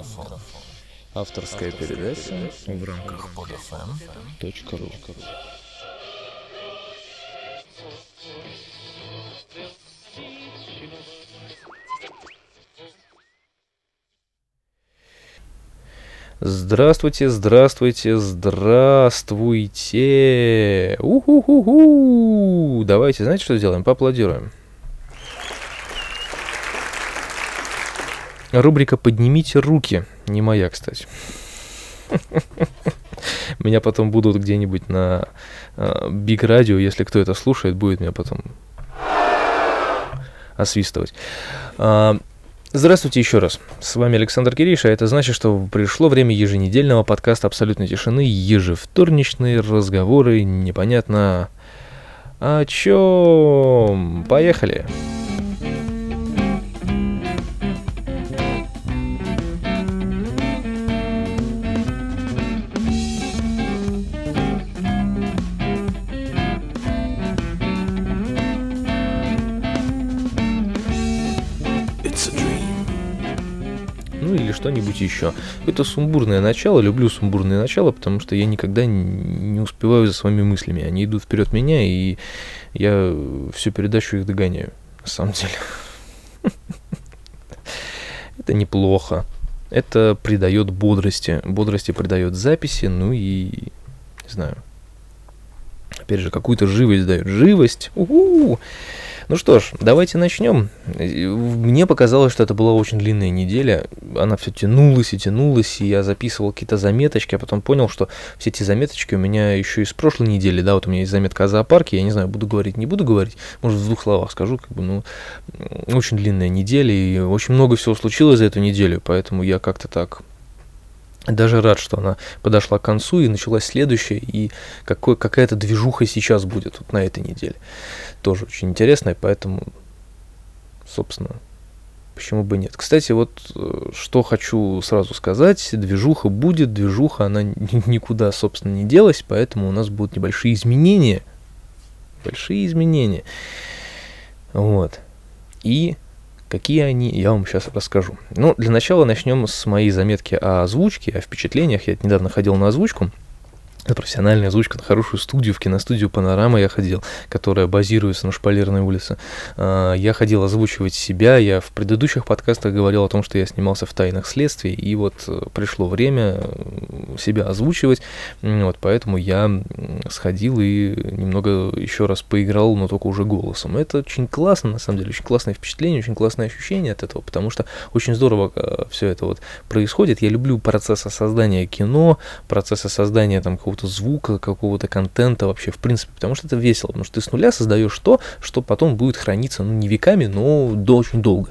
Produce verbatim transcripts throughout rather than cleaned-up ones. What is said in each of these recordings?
микрофон. Авторская передача в рамках под эф эм точка ру. Здравствуйте, здравствуйте, здравствуйте! У-ху-ху-ху! Давайте, знаете, что сделаем? Поаплодируем. Рубрика «Поднимите руки». Не моя, кстати. Меня потом будут где-нибудь на Биг-радио, если кто это слушает, будет меня потом освистывать. Здравствуйте еще раз, с вами Александр Кириш, а это значит, что пришло время еженедельного подкаста «Абсолютной тишины», ежевторничные разговоры, непонятно о чем. Поехали! Что-нибудь еще. Это сумбурное начало. Люблю сумбурное начало, потому что я никогда не успеваю за своими мыслями. Они идут вперед меня, и я всю передачу их догоняю. На самом деле. Это неплохо. Это придает бодрости. Бодрости придает записи, ну и... не знаю. Опять же, какую-то живость дает. Живость! У-у-у! Ну что ж, давайте начнем. Мне показалось, что это была очень длинная неделя. Она все тянулась и тянулась, и я записывал какие-то заметочки, а потом понял, что все эти заметочки у меня еще из прошлой недели. Да, вот у меня есть заметка о зоопарке, я не знаю, буду говорить, не буду говорить. Может, в двух словах скажу, как бы, ну, очень длинная неделя, и очень много всего случилось за эту неделю, поэтому я как-то так... Даже рад, что она подошла к концу и началась следующая, и какой, какая-то движуха сейчас будет вот на этой неделе. Тоже очень интересная, поэтому, собственно, почему бы нет. Кстати, вот что хочу сразу сказать, движуха будет, движуха, она никуда, собственно, не делась, поэтому у нас будут небольшие изменения. Большие изменения. Вот. И... Какие они, я вам сейчас расскажу. Ну, для начала начнем с моей заметки о озвучке, о впечатлениях. Я недавно ходил на озвучку, на профессиональную озвучку, на хорошую студию, в киностудию «Панорама» я ходил, которая базируется на Шпалерной улице. Я ходил озвучивать себя, я в предыдущих подкастах говорил о том, что я снимался в «Тайнах следствий», и вот пришло время себя озвучивать, вот поэтому я сходил и немного еще раз поиграл, но только уже голосом. Это очень классно, на самом деле, очень классное впечатление, очень классное ощущение от этого, потому что очень здорово все это вот происходит. Я люблю процесс создания кино, процесс создания там какого-то звука, какого-то контента вообще, в принципе, потому что это весело, потому что ты с нуля создаешь то, что потом будет храниться, ну, не веками, но до очень долго.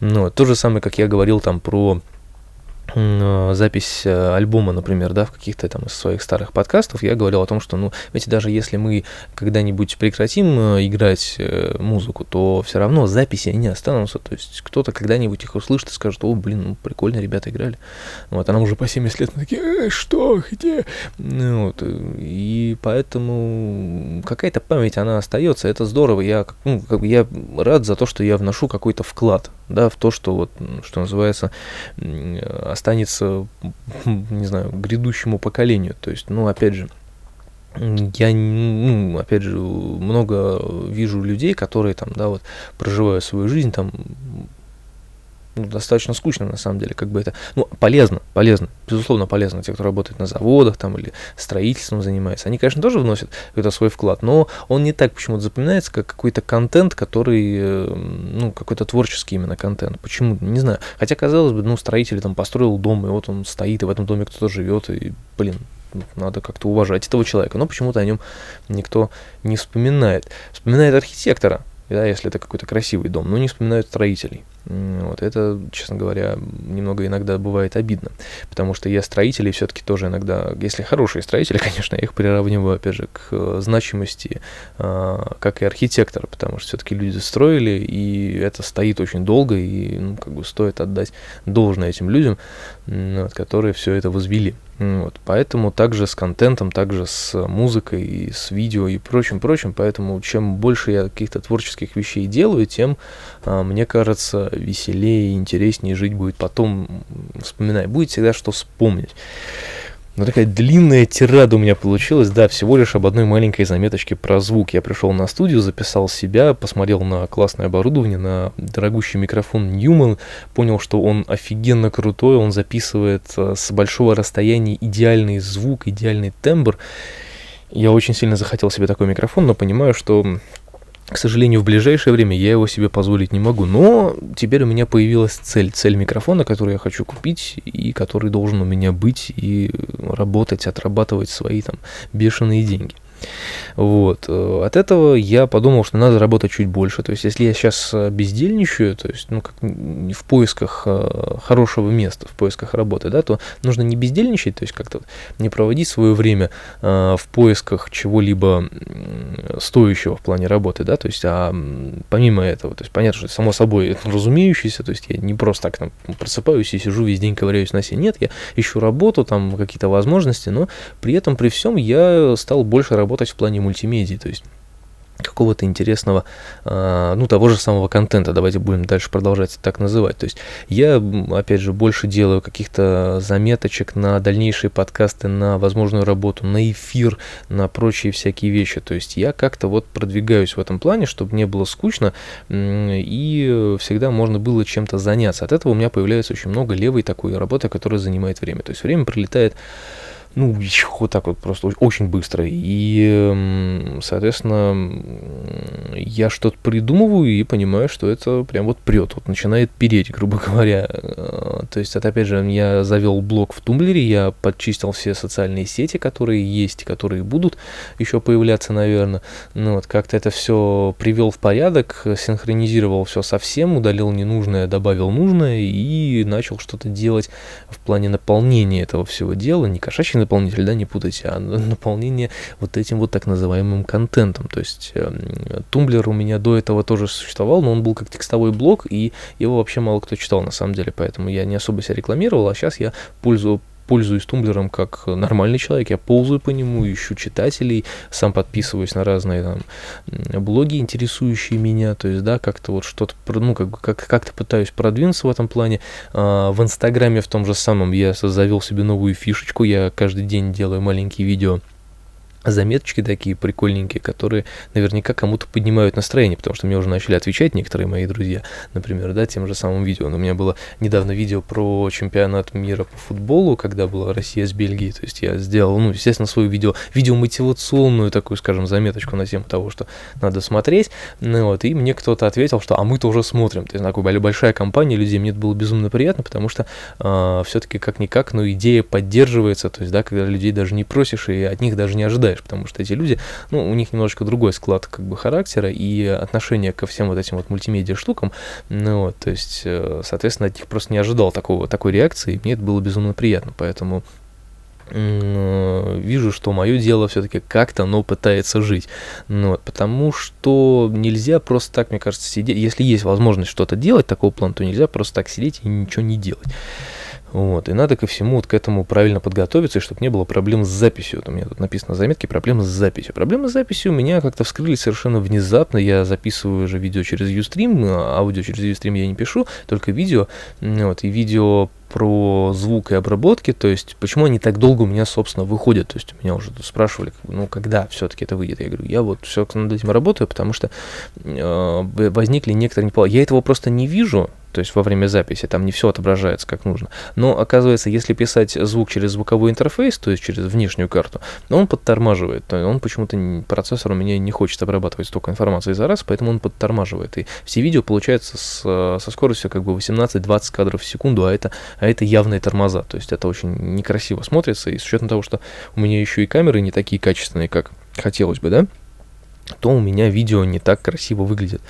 Но то же самое, как я говорил там про... запись альбома, например, да, в каких-то там из своих старых подкастов, я говорил о том, что, ну, ведь даже если мы когда-нибудь прекратим играть музыку, то все равно записи они останутся, то есть кто-то когда-нибудь их услышит и скажет: о, блин, ну, прикольно, ребята играли. Вот, а нам уже по семьдесят лет, мы такие: э, что, где? Ну, вот, и поэтому какая-то память, она остается, это здорово, я, ну, как бы я рад за то, что я вношу какой-то вклад, да, в то, что вот, что называется, останется, не знаю, грядущему поколению. То есть, ну, опять же, я, ну, опять же, много вижу людей, которые там, да, вот, проживают свою жизнь, там, ну, достаточно скучно, на самом деле, как бы это, ну, полезно, полезно, безусловно, полезно. Те, кто работает на заводах там или строительством занимается, они, конечно, тоже вносят какой-то свой вклад, но он не так почему-то запоминается, как какой-то контент, который, ну, какой-то творческий именно контент, почему-то, не знаю, хотя, казалось бы, ну, строитель там построил дом, и вот он стоит, и в этом доме кто-то живет, и, блин, надо как-то уважать этого человека, но почему-то о нем никто не вспоминает, вспоминает архитектора, да, если это какой-то красивый дом, но не вспоминают строителей. Вот, это, честно говоря, немного иногда бывает обидно, потому что я строителей все-таки тоже иногда, если хорошие строители, конечно, я их приравниваю, опять же, к значимости, как и архитектора, потому что все-таки люди строили, и это стоит очень долго, и, ну, как бы стоит отдать должное этим людям, которые все это возвели. Вот, поэтому также с контентом, также с музыкой, и с видео и прочим-прочим, поэтому чем больше я каких-то творческих вещей делаю, тем, мне кажется, веселее, интереснее жить будет потом, вспоминай, будет всегда что вспомнить. Но такая длинная тирада у меня получилась, да, всего лишь об одной маленькой заметочке про звук. Я пришел на студию, записал себя, посмотрел на классное оборудование, на дорогущий микрофон Neumann, понял, что он офигенно крутой, он записывает с большого расстояния идеальный звук, идеальный тембр. Я очень сильно захотел себе такой микрофон, но понимаю, что, к сожалению, в ближайшее время я его себе позволить не могу. Но теперь у меня появилась цель, цель микрофона, который я хочу купить и который должен у меня быть и работать, отрабатывать свои там бешеные деньги. Вот. От этого я подумал, что надо работать чуть больше. То есть, если я сейчас бездельничаю, то есть, ну, как в поисках хорошего места, в поисках работы, да, то нужно не бездельничать, то есть как-то не проводить свое время в поисках чего-либо стоящего в плане работы, да, то есть, а помимо этого, то есть, понятно, что само собой это разумеющееся, то есть я не просто так там просыпаюсь и сижу весь день, ковыряюсь на сене, нет, я ищу работу, там какие-то возможности, но при этом, при всем, я стал больше работать в плане мультимедии, то есть какого-то интересного, ну, того же самого контента, давайте будем дальше продолжать так называть. То есть я, опять же, больше делаю каких-то заметочек на дальнейшие подкасты, на возможную работу, на эфир, на прочие всякие вещи. То есть я как-то вот продвигаюсь в этом плане, чтобы не было скучно и всегда можно было чем-то заняться. От этого у меня появляется очень много левой такой работы, которая занимает время. То есть время прилетает, ну, вот так вот просто очень быстро. И, соответственно, я что-то придумываю и понимаю, что это прям вот прет, вот начинает переть, грубо говоря. То есть, это, опять же, я завел блог в Тумблере, я подчистил все социальные сети, которые есть, которые будут еще появляться, наверное. Ну, вот как-то это все привел в порядок, синхронизировал все совсем, удалил ненужное, добавил нужное и начал что-то делать в плане наполнения этого всего дела, не кошачьи наполнитель, да, не путайте, а наполнение вот этим вот так называемым контентом. То есть Тумблер у меня до этого тоже существовал, но он был как текстовой блог, и его вообще мало кто читал на самом деле, поэтому я не особо себя рекламировал, а сейчас я пользуюсь пользуюсь Тумблером как нормальный человек, я ползаю по нему, ищу читателей, сам подписываюсь на разные там блоги, интересующие меня, то есть, да, как-то вот что-то, ну, как, как, как-то пытаюсь продвинуться в этом плане. А, в Инстаграме в том же самом я завел себе новую фишечку, я каждый день делаю маленькие видео, заметочки такие прикольненькие, которые наверняка кому-то поднимают настроение, потому что мне уже начали отвечать некоторые мои друзья, например, да, тем же самым видео. Но у меня было недавно видео про чемпионат мира по футболу, когда была Россия с Бельгией, то есть я сделал, ну, естественно, свое видео, видеомотивационную такую, скажем, заметочку на тему того, что надо смотреть, ну, вот, и мне кто-то ответил, что а мы тоже смотрим, то есть такая большая компания людей, мне это было безумно приятно, потому что э, все-таки как-никак, но идея поддерживается, то есть, да, когда людей даже не просишь и от них даже не ожидаешь, потому что эти люди, ну, у них немножечко другой склад как бы характера и отношение ко всем вот этим вот мультимедиа штукам, ну, вот, то есть, соответственно, от них просто не ожидал такого, такой реакции, и мне это было безумно приятно, поэтому вижу, что мое дело все-таки как-то оно пытается жить, ну, вот, потому что нельзя просто так, мне кажется, сидеть, если есть возможность что-то делать такого плана, то нельзя просто так сидеть и ничего не делать. Вот, и надо ко всему вот к этому правильно подготовиться, и чтобы не было проблем с записью. Вот у меня тут написано в заметке «Проблемы с записью». Проблемы с записью у меня как-то вскрылись совершенно внезапно. Я записываю же видео через Ustream, аудио через Ustream я не пишу, только видео. Вот, и видео про звук и обработки, то есть почему они так долго у меня, собственно, выходят. То есть меня уже спрашивали, ну, когда все-таки это выйдет. Я говорю, я вот все над этим работаю, потому что э, возникли некоторые неполадки. Я этого просто не вижу, то есть во время записи там не все отображается как нужно. Но, оказывается, если писать звук через звуковой интерфейс, то есть через внешнюю карту, он подтормаживает. Он почему-то, процессор у меня не хочет обрабатывать столько информации за раз, поэтому он подтормаживает. И все видео получается с, со скоростью как бы восемнадцать-двадцать кадров в секунду, а это... А это явные тормоза, то есть это очень некрасиво смотрится, и с учетом того, что у меня еще и камеры не такие качественные, как хотелось бы, да, то у меня видео не так красиво выглядит.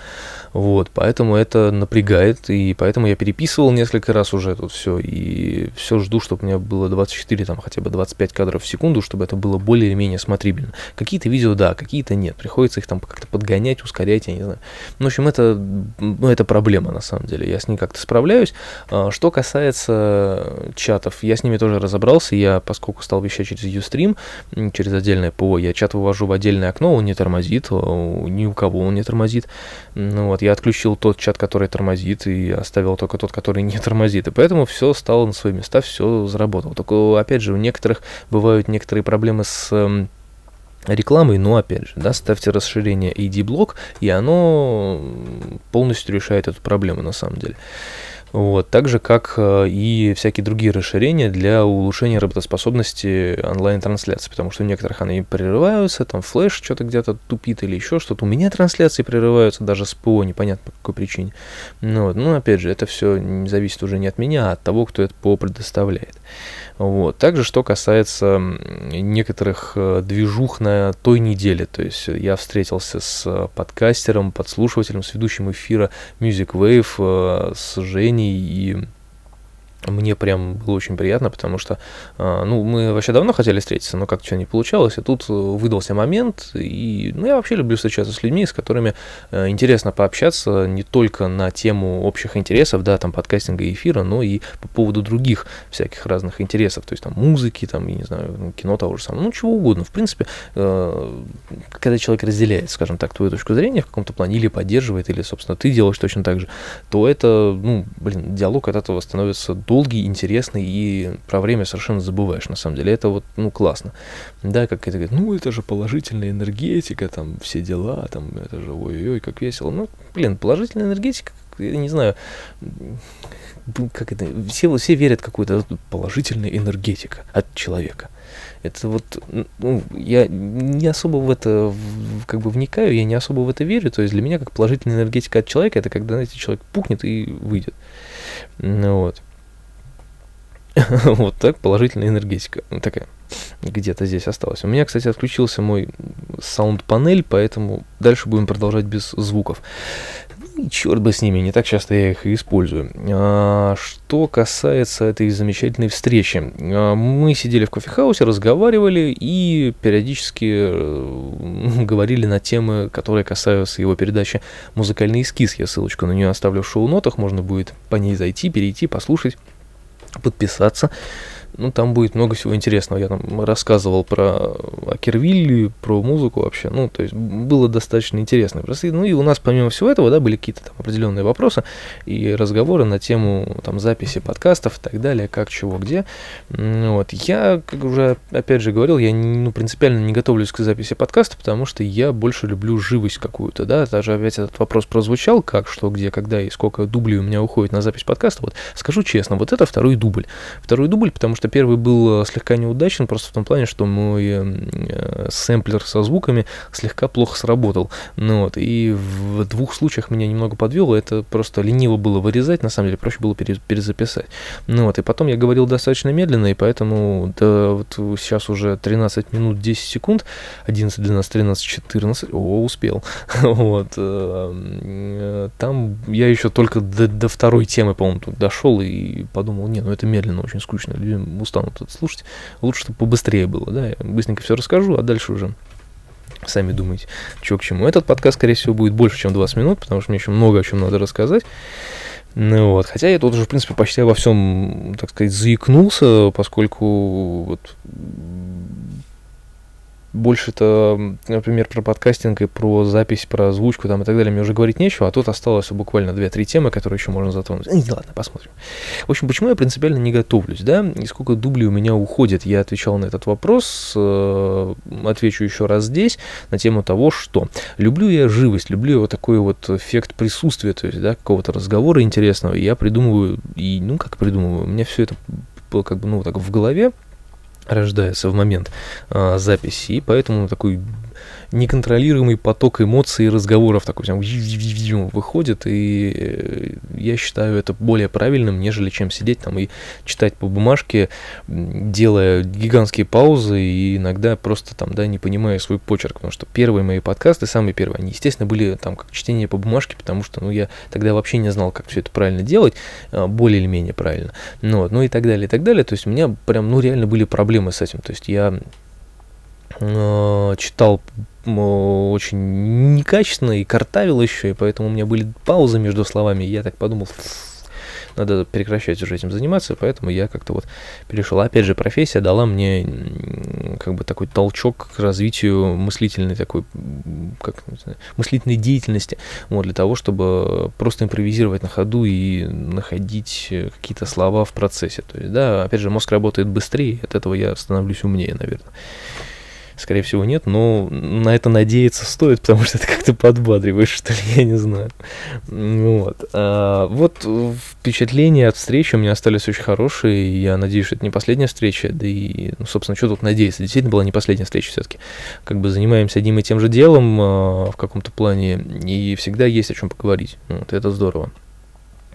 Вот, поэтому это напрягает, и поэтому я переписывал несколько раз уже тут все, и все жду, чтобы у меня было двадцать четыре, там, хотя бы двадцать пять кадров в секунду, чтобы это было более-менее смотрибельно. Какие-то видео, да, какие-то нет, приходится их там как-то подгонять, ускорять, я не знаю. В общем, это, ну, это проблема, на самом деле, я с ней как-то справляюсь. Что касается чатов, я с ними тоже разобрался, я, поскольку стал вещать через Ustream, через отдельное ПО, я чат вывожу в отдельное окно, он не тормозит, тормозит, ни у кого он не тормозит. Ну, вот, я отключил тот чат, который тормозит, и оставил только тот, который не тормозит. И поэтому все стало на свои места, все заработало. Только, опять же, у некоторых бывают некоторые проблемы с рекламой, но опять же, да, ставьте расширение эй ди-блок, и оно полностью решает эту проблему на самом деле. Вот, так же, как и всякие другие расширения для улучшения работоспособности онлайн-трансляции, потому что у некоторых они прерываются, там флеш что-то где-то тупит или еще что-то. У меня трансляции прерываются даже с ПО, непонятно по какой причине. Ну, вот, ну опять же, это все зависит уже не от меня, а от того, кто это ПО предоставляет. Вот. Также, что касается некоторых движух на той неделе, то есть я встретился с подкастером, подслушивателем, с ведущим эфира Music Wave, с Женей, и мне прям было очень приятно, потому что, ну, мы вообще давно хотели встретиться, но как-то не получалось, и тут выдался момент, и, ну, я вообще люблю встречаться с людьми, с которыми интересно пообщаться не только на тему общих интересов, да, там, подкастинга и эфира, но и по поводу других всяких разных интересов, то есть, там, музыки, там, я не знаю, кино того же самого, ну, чего угодно, в принципе, когда человек разделяет, скажем так, твою точку зрения в каком-то плане, или поддерживает, или, собственно, ты делаешь точно так же, то это, ну, блин, диалог от этого становится до долгий, интересный, и про время совершенно забываешь, на самом деле. Это вот, ну, классно. Да, как это говорит, ну, это же положительная энергетика, там, все дела, там, это же ой-ой-ой, как весело. Ну, блин, положительная энергетика, я не знаю, как это, все, все верят в какую-то положительную энергетику от человека. Это вот, ну, я не особо в это, в, как бы, вникаю, я не особо в это верю, то есть для меня как положительная энергетика от человека, это когда, знаете, человек пукнет и выйдет. Ну, вот. Вот так, положительная энергетика. Такая где-то здесь осталась. У меня, кстати, отключился мой саунд-панель, поэтому дальше будем продолжать без звуков. И черт бы с ними, не так часто я их и использую. А, что касается этой замечательной встречи. А, мы сидели в кофехаусе, разговаривали и периодически э, говорили на темы, которые касаются его передачи «Музыкальный эскиз». Я ссылочку на нее оставлю в шоу-нотах, можно будет по ней зайти, перейти, послушать, подписаться. Ну, там будет много всего интересного. Я там рассказывал про Акервилль, про музыку вообще. Ну, то есть было достаточно интересно. Просто, ну, и у нас, помимо всего этого, да, были какие-то там определенные вопросы и разговоры на тему там записи подкастов и так далее, как, чего, где. Вот. Я, как уже опять же говорил, я ну, принципиально не готовлюсь к записи подкаста, потому что я больше люблю живость какую-то, да. Даже опять этот вопрос прозвучал, как, что, где, когда и сколько дублей у меня уходит на запись подкаста. Вот скажу честно, вот это второй дубль. Второй дубль, потому что первый был слегка неудачен, просто в том плане, что мой сэмплер со звуками слегка плохо сработал. Ну, вот, и в двух случаях меня немного подвело, это просто лениво было вырезать, на самом деле, проще было перезаписать. Ну, вот, и потом я говорил достаточно медленно, и поэтому да, вот сейчас уже тринадцать минут десять секунд, одиннадцать, двенадцать, тринадцать, четырнадцать, о, успел. Вот, там я еще только до, до второй темы, по-моему, тут дошел и подумал, не, ну это медленно, очень скучно, устанут это слушать, лучше, чтобы побыстрее было, да, я быстренько все расскажу, а дальше уже сами думайте, что к чему. Этот подкаст, скорее всего, будет больше, чем двадцать минут, потому что мне еще много о чем надо рассказать. Ну, вот. Хотя я тут уже, в принципе, почти обо всем, так сказать, заикнулся, поскольку вот больше-то, например, про подкастинг и про запись, про озвучку там и так далее мне уже говорить нечего, а тут осталось буквально две-три темы, которые еще можно затронуть. И, ладно, посмотрим. В общем, почему я принципиально не готовлюсь, да, и сколько дублей у меня уходит? Я отвечал на этот вопрос, э, отвечу еще раз здесь на тему того, что люблю я живость, люблю вот такой вот эффект присутствия, то есть, да, какого-то разговора интересного, и я придумываю, и, ну, как придумываю, у меня все это как бы, ну, так в голове рождается в момент а, записи, и поэтому такой неконтролируемый поток эмоций и разговоров такой прям выходит, и я считаю это более правильным, нежели чем сидеть там и читать по бумажке, делая гигантские паузы и иногда просто там, да, не понимая свой почерк, потому что первые мои подкасты, самые первые, они, естественно, были там как чтение по бумажке, потому что, ну, я тогда вообще не знал, как все это правильно делать, более или менее правильно, ну, ну и так далее, и так далее, то есть у меня прям, ну, реально были проблемы с этим, то есть я э, читал очень некачественно и картавил еще, и поэтому у меня были паузы между словами, и я так подумал, надо прекращать уже этим заниматься, поэтому я как-то вот перешел. Опять же, профессия дала мне как бы такой толчок к развитию мыслительной такой, как не знаю, мыслительной деятельности, вот, для того, чтобы просто импровизировать на ходу и находить какие-то слова в процессе. То есть, да, опять же, мозг работает быстрее, от этого я становлюсь умнее, наверное. Скорее всего, нет, но на это надеяться стоит, потому что это как-то подбадриваешь, что ли, я не знаю. Вот. А, вот впечатления от встречи у меня остались очень хорошие, я надеюсь, что это не последняя встреча, да и, ну, собственно, что тут надеяться, действительно была не последняя встреча все-таки. Как бы занимаемся одним и тем же делом а, в каком-то плане, и всегда есть о чем поговорить, вот, это здорово.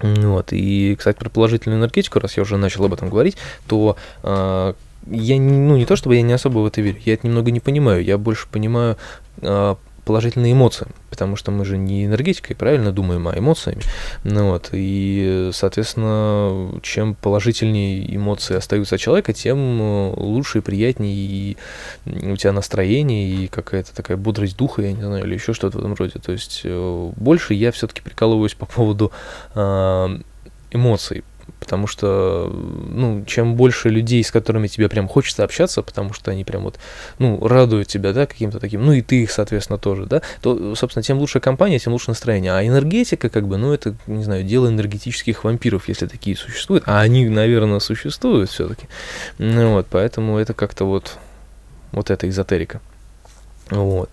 Вот. И, кстати, про положительную энергетику, раз я уже начал об этом говорить, то... А, Я, ну, не то чтобы я не особо в это верю, я это немного не понимаю, я больше понимаю э, положительные эмоции, потому что мы же не энергетикой, правильно, думаем, а эмоциями. Ну, вот, и, соответственно, чем положительнее эмоции остаются от человека, тем лучше и приятнее и у тебя настроение, и какая-то такая бодрость духа, я не знаю, или еще что-то в этом роде. То есть э, больше я все-таки прикалываюсь по поводу э, эмоций. Потому что, ну, чем больше людей, с которыми тебе прям хочется общаться, потому что они прям вот, ну, радуют тебя, да, каким-то таким, ну, и ты их, соответственно, тоже, да, то, собственно, тем лучше компания, тем лучше настроение. А энергетика, как бы, ну, это, не знаю, дело энергетических вампиров, если такие существуют. А они, наверное, существуют все-таки. Ну, вот, поэтому это как-то вот, вот эта эзотерика. Вот.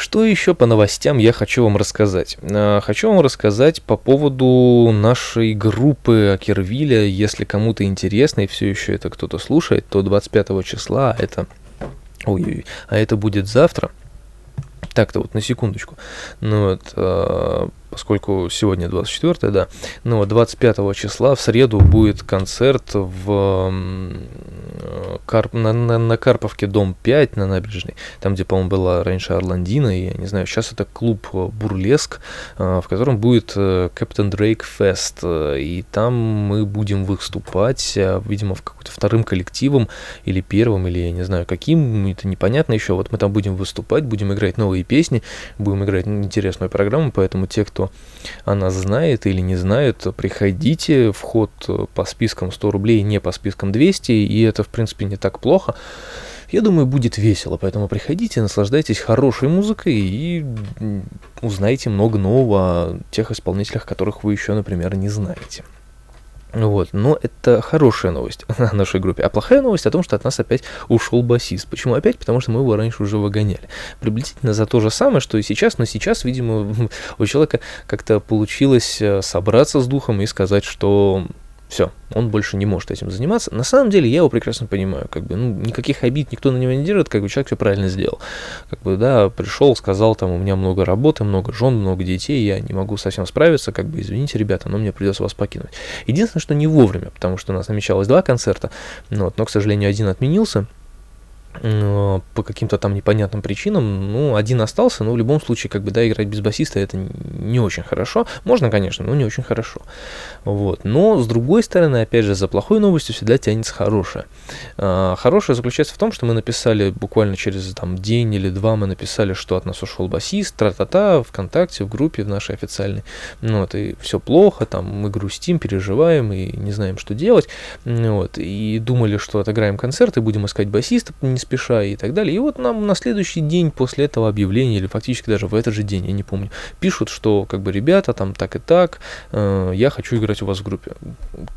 Что еще по новостям я хочу вам рассказать? Хочу вам рассказать по поводу нашей группы Акервилля. Если кому-то интересно и все еще это кто-то слушает, то двадцать пятого числа, это, ой-ой-ой, а это будет завтра. Так-то вот, на секундочку. Ну вот, э, поскольку сегодня двадцать четвёртое, да. Ну вот, двадцать пятого числа в среду будет концерт в, э, Карп, на, на, на Карповке, дом пять, на набережной. Там, где, по-моему, была раньше Орландина, и, я не знаю, сейчас это клуб Бурлеск, э, в котором будет э, Captain Drake Fest. Э, и там мы будем выступать, э, видимо, в какой-то вторым коллективом, или первым, или, я не знаю, каким, это непонятно еще. Вот мы там будем выступать, будем играть новые песни, будем играть интересную программу, поэтому те, кто о нас знает или не знает, приходите, вход по спискам сто рублей, не по спискам двести, и это, в принципе, не так плохо. Я думаю, будет весело, поэтому приходите, наслаждайтесь хорошей музыкой и узнайте много нового о тех исполнителях, которых вы еще, например, не знаете. Вот, но это хорошая новость о нашей группе. А плохая новость о том, что от нас опять ушел басист. Почему опять? Потому что мы его раньше уже выгоняли. Приблизительно за то же самое, что и сейчас, но сейчас, видимо, у человека как-то получилось собраться с духом и сказать, что... Все, он больше не может этим заниматься. На самом деле, я его прекрасно понимаю. Как бы, ну, никаких обид никто на него не держит, как бы человек все правильно сделал. Как бы, да, пришел, сказал, там, у меня много работы, много жен, много детей, я не могу совсем справиться, как бы, извините, ребята, но мне придется вас покинуть. Единственное, что не вовремя, потому что у нас намечалось два концерта, вот, но, к сожалению, один отменился по каким-то там непонятным причинам, ну, один остался, но в любом случае, как бы, да, играть без басиста это не очень хорошо, можно, конечно, но не очень хорошо, вот, но, с другой стороны, опять же, за плохой новостью всегда тянется хорошее. А, хорошее заключается в том, что мы написали буквально через, там, день или два мы написали, что от нас ушел басист, тра-та-та, ВКонтакте, в группе, в нашей официальной, ну, вот, и все плохо, там, мы грустим, переживаем и не знаем, что делать, вот, и думали, что отыграем концерт и будем искать басиста, не спеша и так далее. И вот нам на следующий день после этого объявления, или фактически даже в этот же день, я не помню, пишут, что, как бы, ребята, там так и так, э, я хочу играть у вас в группе.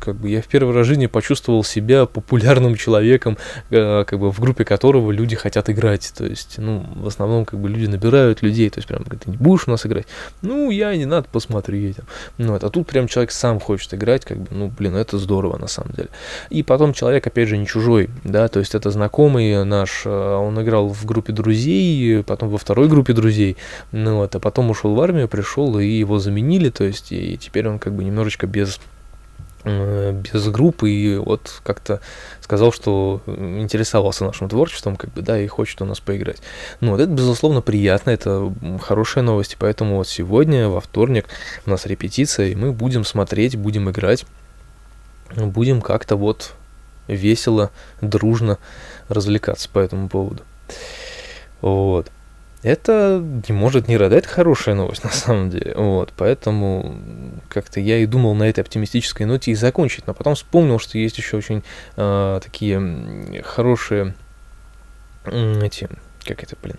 Как бы я в первый раз в жизни почувствовал себя популярным человеком, э, как бы в группе которого люди хотят играть. То есть, ну, в основном, как бы, люди набирают людей, то есть, прям, ты не будешь у нас играть? Ну, я не надо, посмотри этим. Ну, это, а тут прям человек сам хочет играть, как бы, ну, блин, это здорово на самом деле. И потом человек, опять же, не чужой, да, то есть, это знакомый на наш, он играл в группе друзей, потом во второй группе друзей, ну вот, а потом ушел в армию, пришел, и его заменили, то есть, и теперь он, как бы, немножечко без, без группы, и вот как-то сказал, что интересовался нашим творчеством, как бы, да, и хочет у нас поиграть. Ну вот, это, безусловно, приятно, это хорошая новость, поэтому вот сегодня, во вторник, у нас репетиция, и мы будем смотреть, будем играть, будем как-то вот весело, дружно развлекаться по этому поводу. Вот. Это не может не радовать, это хорошая новость на самом деле, вот, поэтому как-то я и думал на этой оптимистической ноте и закончить, но потом вспомнил, что есть еще очень э, такие хорошие, эти, как это, блин,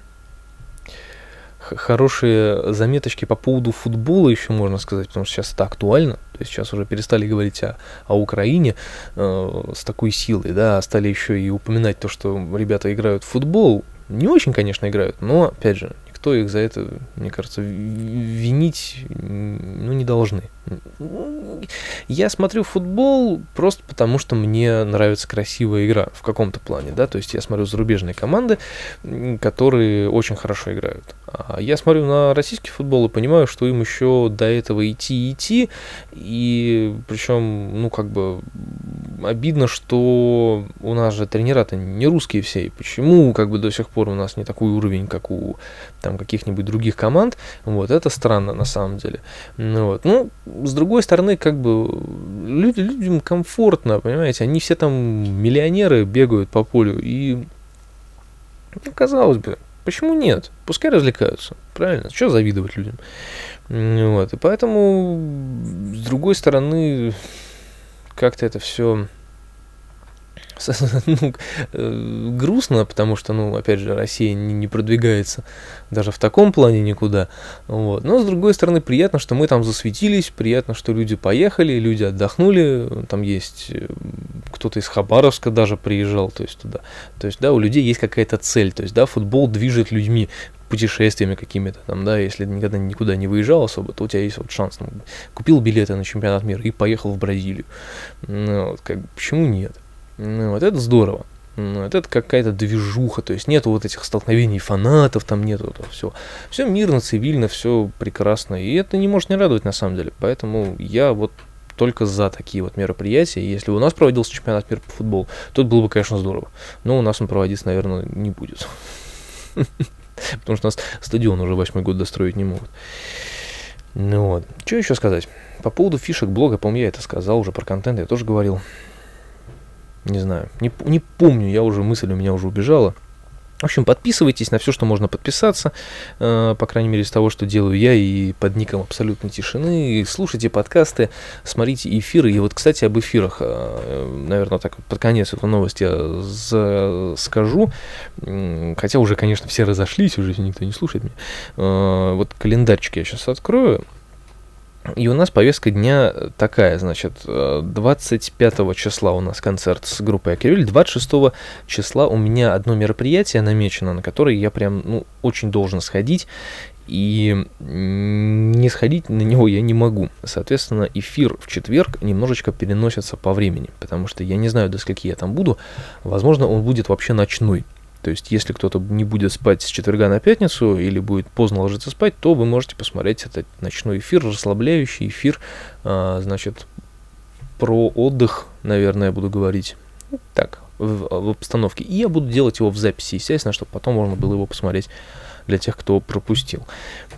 хорошие заметочки по поводу футбола еще можно сказать, потому что сейчас это актуально, то есть сейчас уже перестали говорить о, о Украине э, с такой силой, да, стали еще и упоминать то, что ребята играют в футбол. Не очень, конечно, играют, но, опять же, никто их за это, мне кажется, винить, ну, не должны. Я смотрю футбол просто потому, что мне нравится красивая игра в каком-то плане, да, то есть я смотрю зарубежные команды, которые очень хорошо играют. А я смотрю на российский футбол и понимаю, что им еще до этого идти и идти, и причем, ну, как бы обидно, что у нас же тренера-то не русские все, и почему, как бы, до сих пор у нас не такой уровень, как у, там, каких-нибудь других команд, вот, это странно на самом деле, вот, ну, с другой стороны, как бы, люди, людям комфортно, понимаете, они все там миллионеры бегают по полю, и, ну, казалось бы, почему нет? Пускай развлекаются, правильно? Чего завидовать людям? Вот, и поэтому, с другой стороны, как-то это все... Ну, э, грустно, потому что, ну, опять же, Россия не, не продвигается даже в таком плане никуда, вот. Но, с другой стороны, приятно, что мы там засветились, приятно, что люди поехали, люди отдохнули, там есть кто-то из Хабаровска даже приезжал, то есть туда, то есть, да, у людей есть какая-то цель, то есть, да, футбол движет людьми, путешествиями какими-то там, да, если никогда никуда не выезжал особо, то у тебя есть вот шанс, ну, купил билеты на чемпионат мира и поехал в Бразилию, ну, вот, как, почему нет? Ну, вот это здорово, ну, вот это какая-то движуха, то есть нету вот этих столкновений фанатов, там нету этого всего, все мирно, цивильно, все прекрасно, и это не может не радовать на самом деле, поэтому я вот только за такие вот мероприятия, если бы у нас проводился чемпионат мира по футболу, то это было бы, конечно, здорово, но у нас он проводиться, наверное, не будет, потому что у нас стадион уже восьмой год достроить не могут. Ну вот, что еще сказать, по поводу фишек блога, по-моему, я это сказал уже, про контент я тоже говорил. Не знаю, не, не помню, я уже, мысль у меня уже убежала. В общем, подписывайтесь на все, что можно подписаться, э, по крайней мере, из того, что делаю я, и под ником Абсолютной тишины, и слушайте подкасты, смотрите эфиры. И вот, кстати, об эфирах, э, наверное, так под конец эту новость я за- скажу, хотя уже, конечно, все разошлись, уже никто не слушает меня. Э, вот календарчик я сейчас открою. И у нас повестка дня такая, значит, двадцать пятого числа у нас концерт с группой Акервилль, двадцать шестого числа у меня одно мероприятие намечено, на которое я прям, ну, очень должен сходить, и не сходить на него я не могу. Соответственно, эфир в четверг немножечко переносится по времени, потому что я не знаю, до скольки я там буду, возможно, он будет вообще ночной. То есть, если кто-то не будет спать с четверга на пятницу или будет поздно ложиться спать, то вы можете посмотреть этот ночной эфир, расслабляющий эфир, а, значит, про отдых, наверное, я буду говорить так, в, в обстановке. И я буду делать его в записи, естественно, чтобы потом можно было его посмотреть для тех, кто пропустил.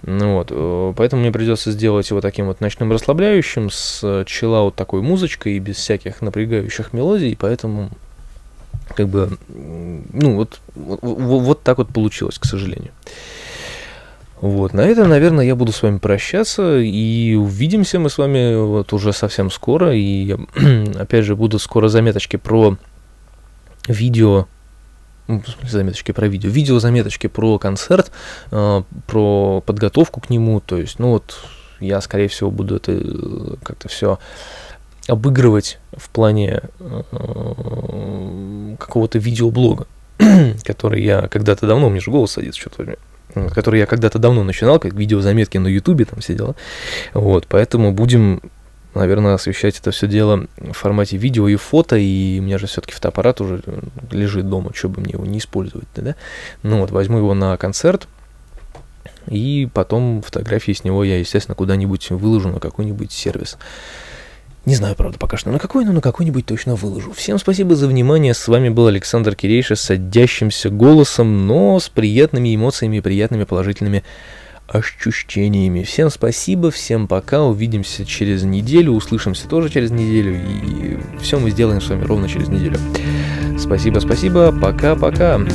Вот, поэтому мне придется сделать его таким вот ночным расслабляющим, с чиллаут такой музычкой и без всяких напрягающих мелодий, поэтому... Как бы, ну, вот, вот, вот так вот получилось, к сожалению. Вот, на этом, наверное, я буду с вами прощаться, и увидимся мы с вами вот уже совсем скоро, и опять же будут скоро заметочки про видео, заметочки про видео, видеозаметочки про концерт, э, про подготовку к нему, то есть, ну, вот, я, скорее всего, буду это как-то все... обыгрывать в плане э, какого-то видеоблога, который я когда-то давно, мне же голос садится, что-то, который я когда-то давно начинал, как видеозаметки на Ютубе, там все дела. Вот, поэтому будем, наверное, освещать это все дело в формате видео и фото, и у меня же все-таки фотоаппарат уже лежит дома, что бы мне его не использовать-то, да? Ну вот, возьму его на концерт, и потом фотографии с него я, естественно, куда-нибудь выложу на какой-нибудь сервис. Не знаю, правда, пока что на какой, но на какой-нибудь точно выложу. Всем спасибо за внимание. С вами был Александр Кириш с садящимся голосом, но с приятными эмоциями и приятными положительными ощущениями. Всем спасибо, всем пока. Увидимся через неделю, услышимся тоже через неделю. И все мы сделаем с вами ровно через неделю. Спасибо, спасибо. Пока-пока.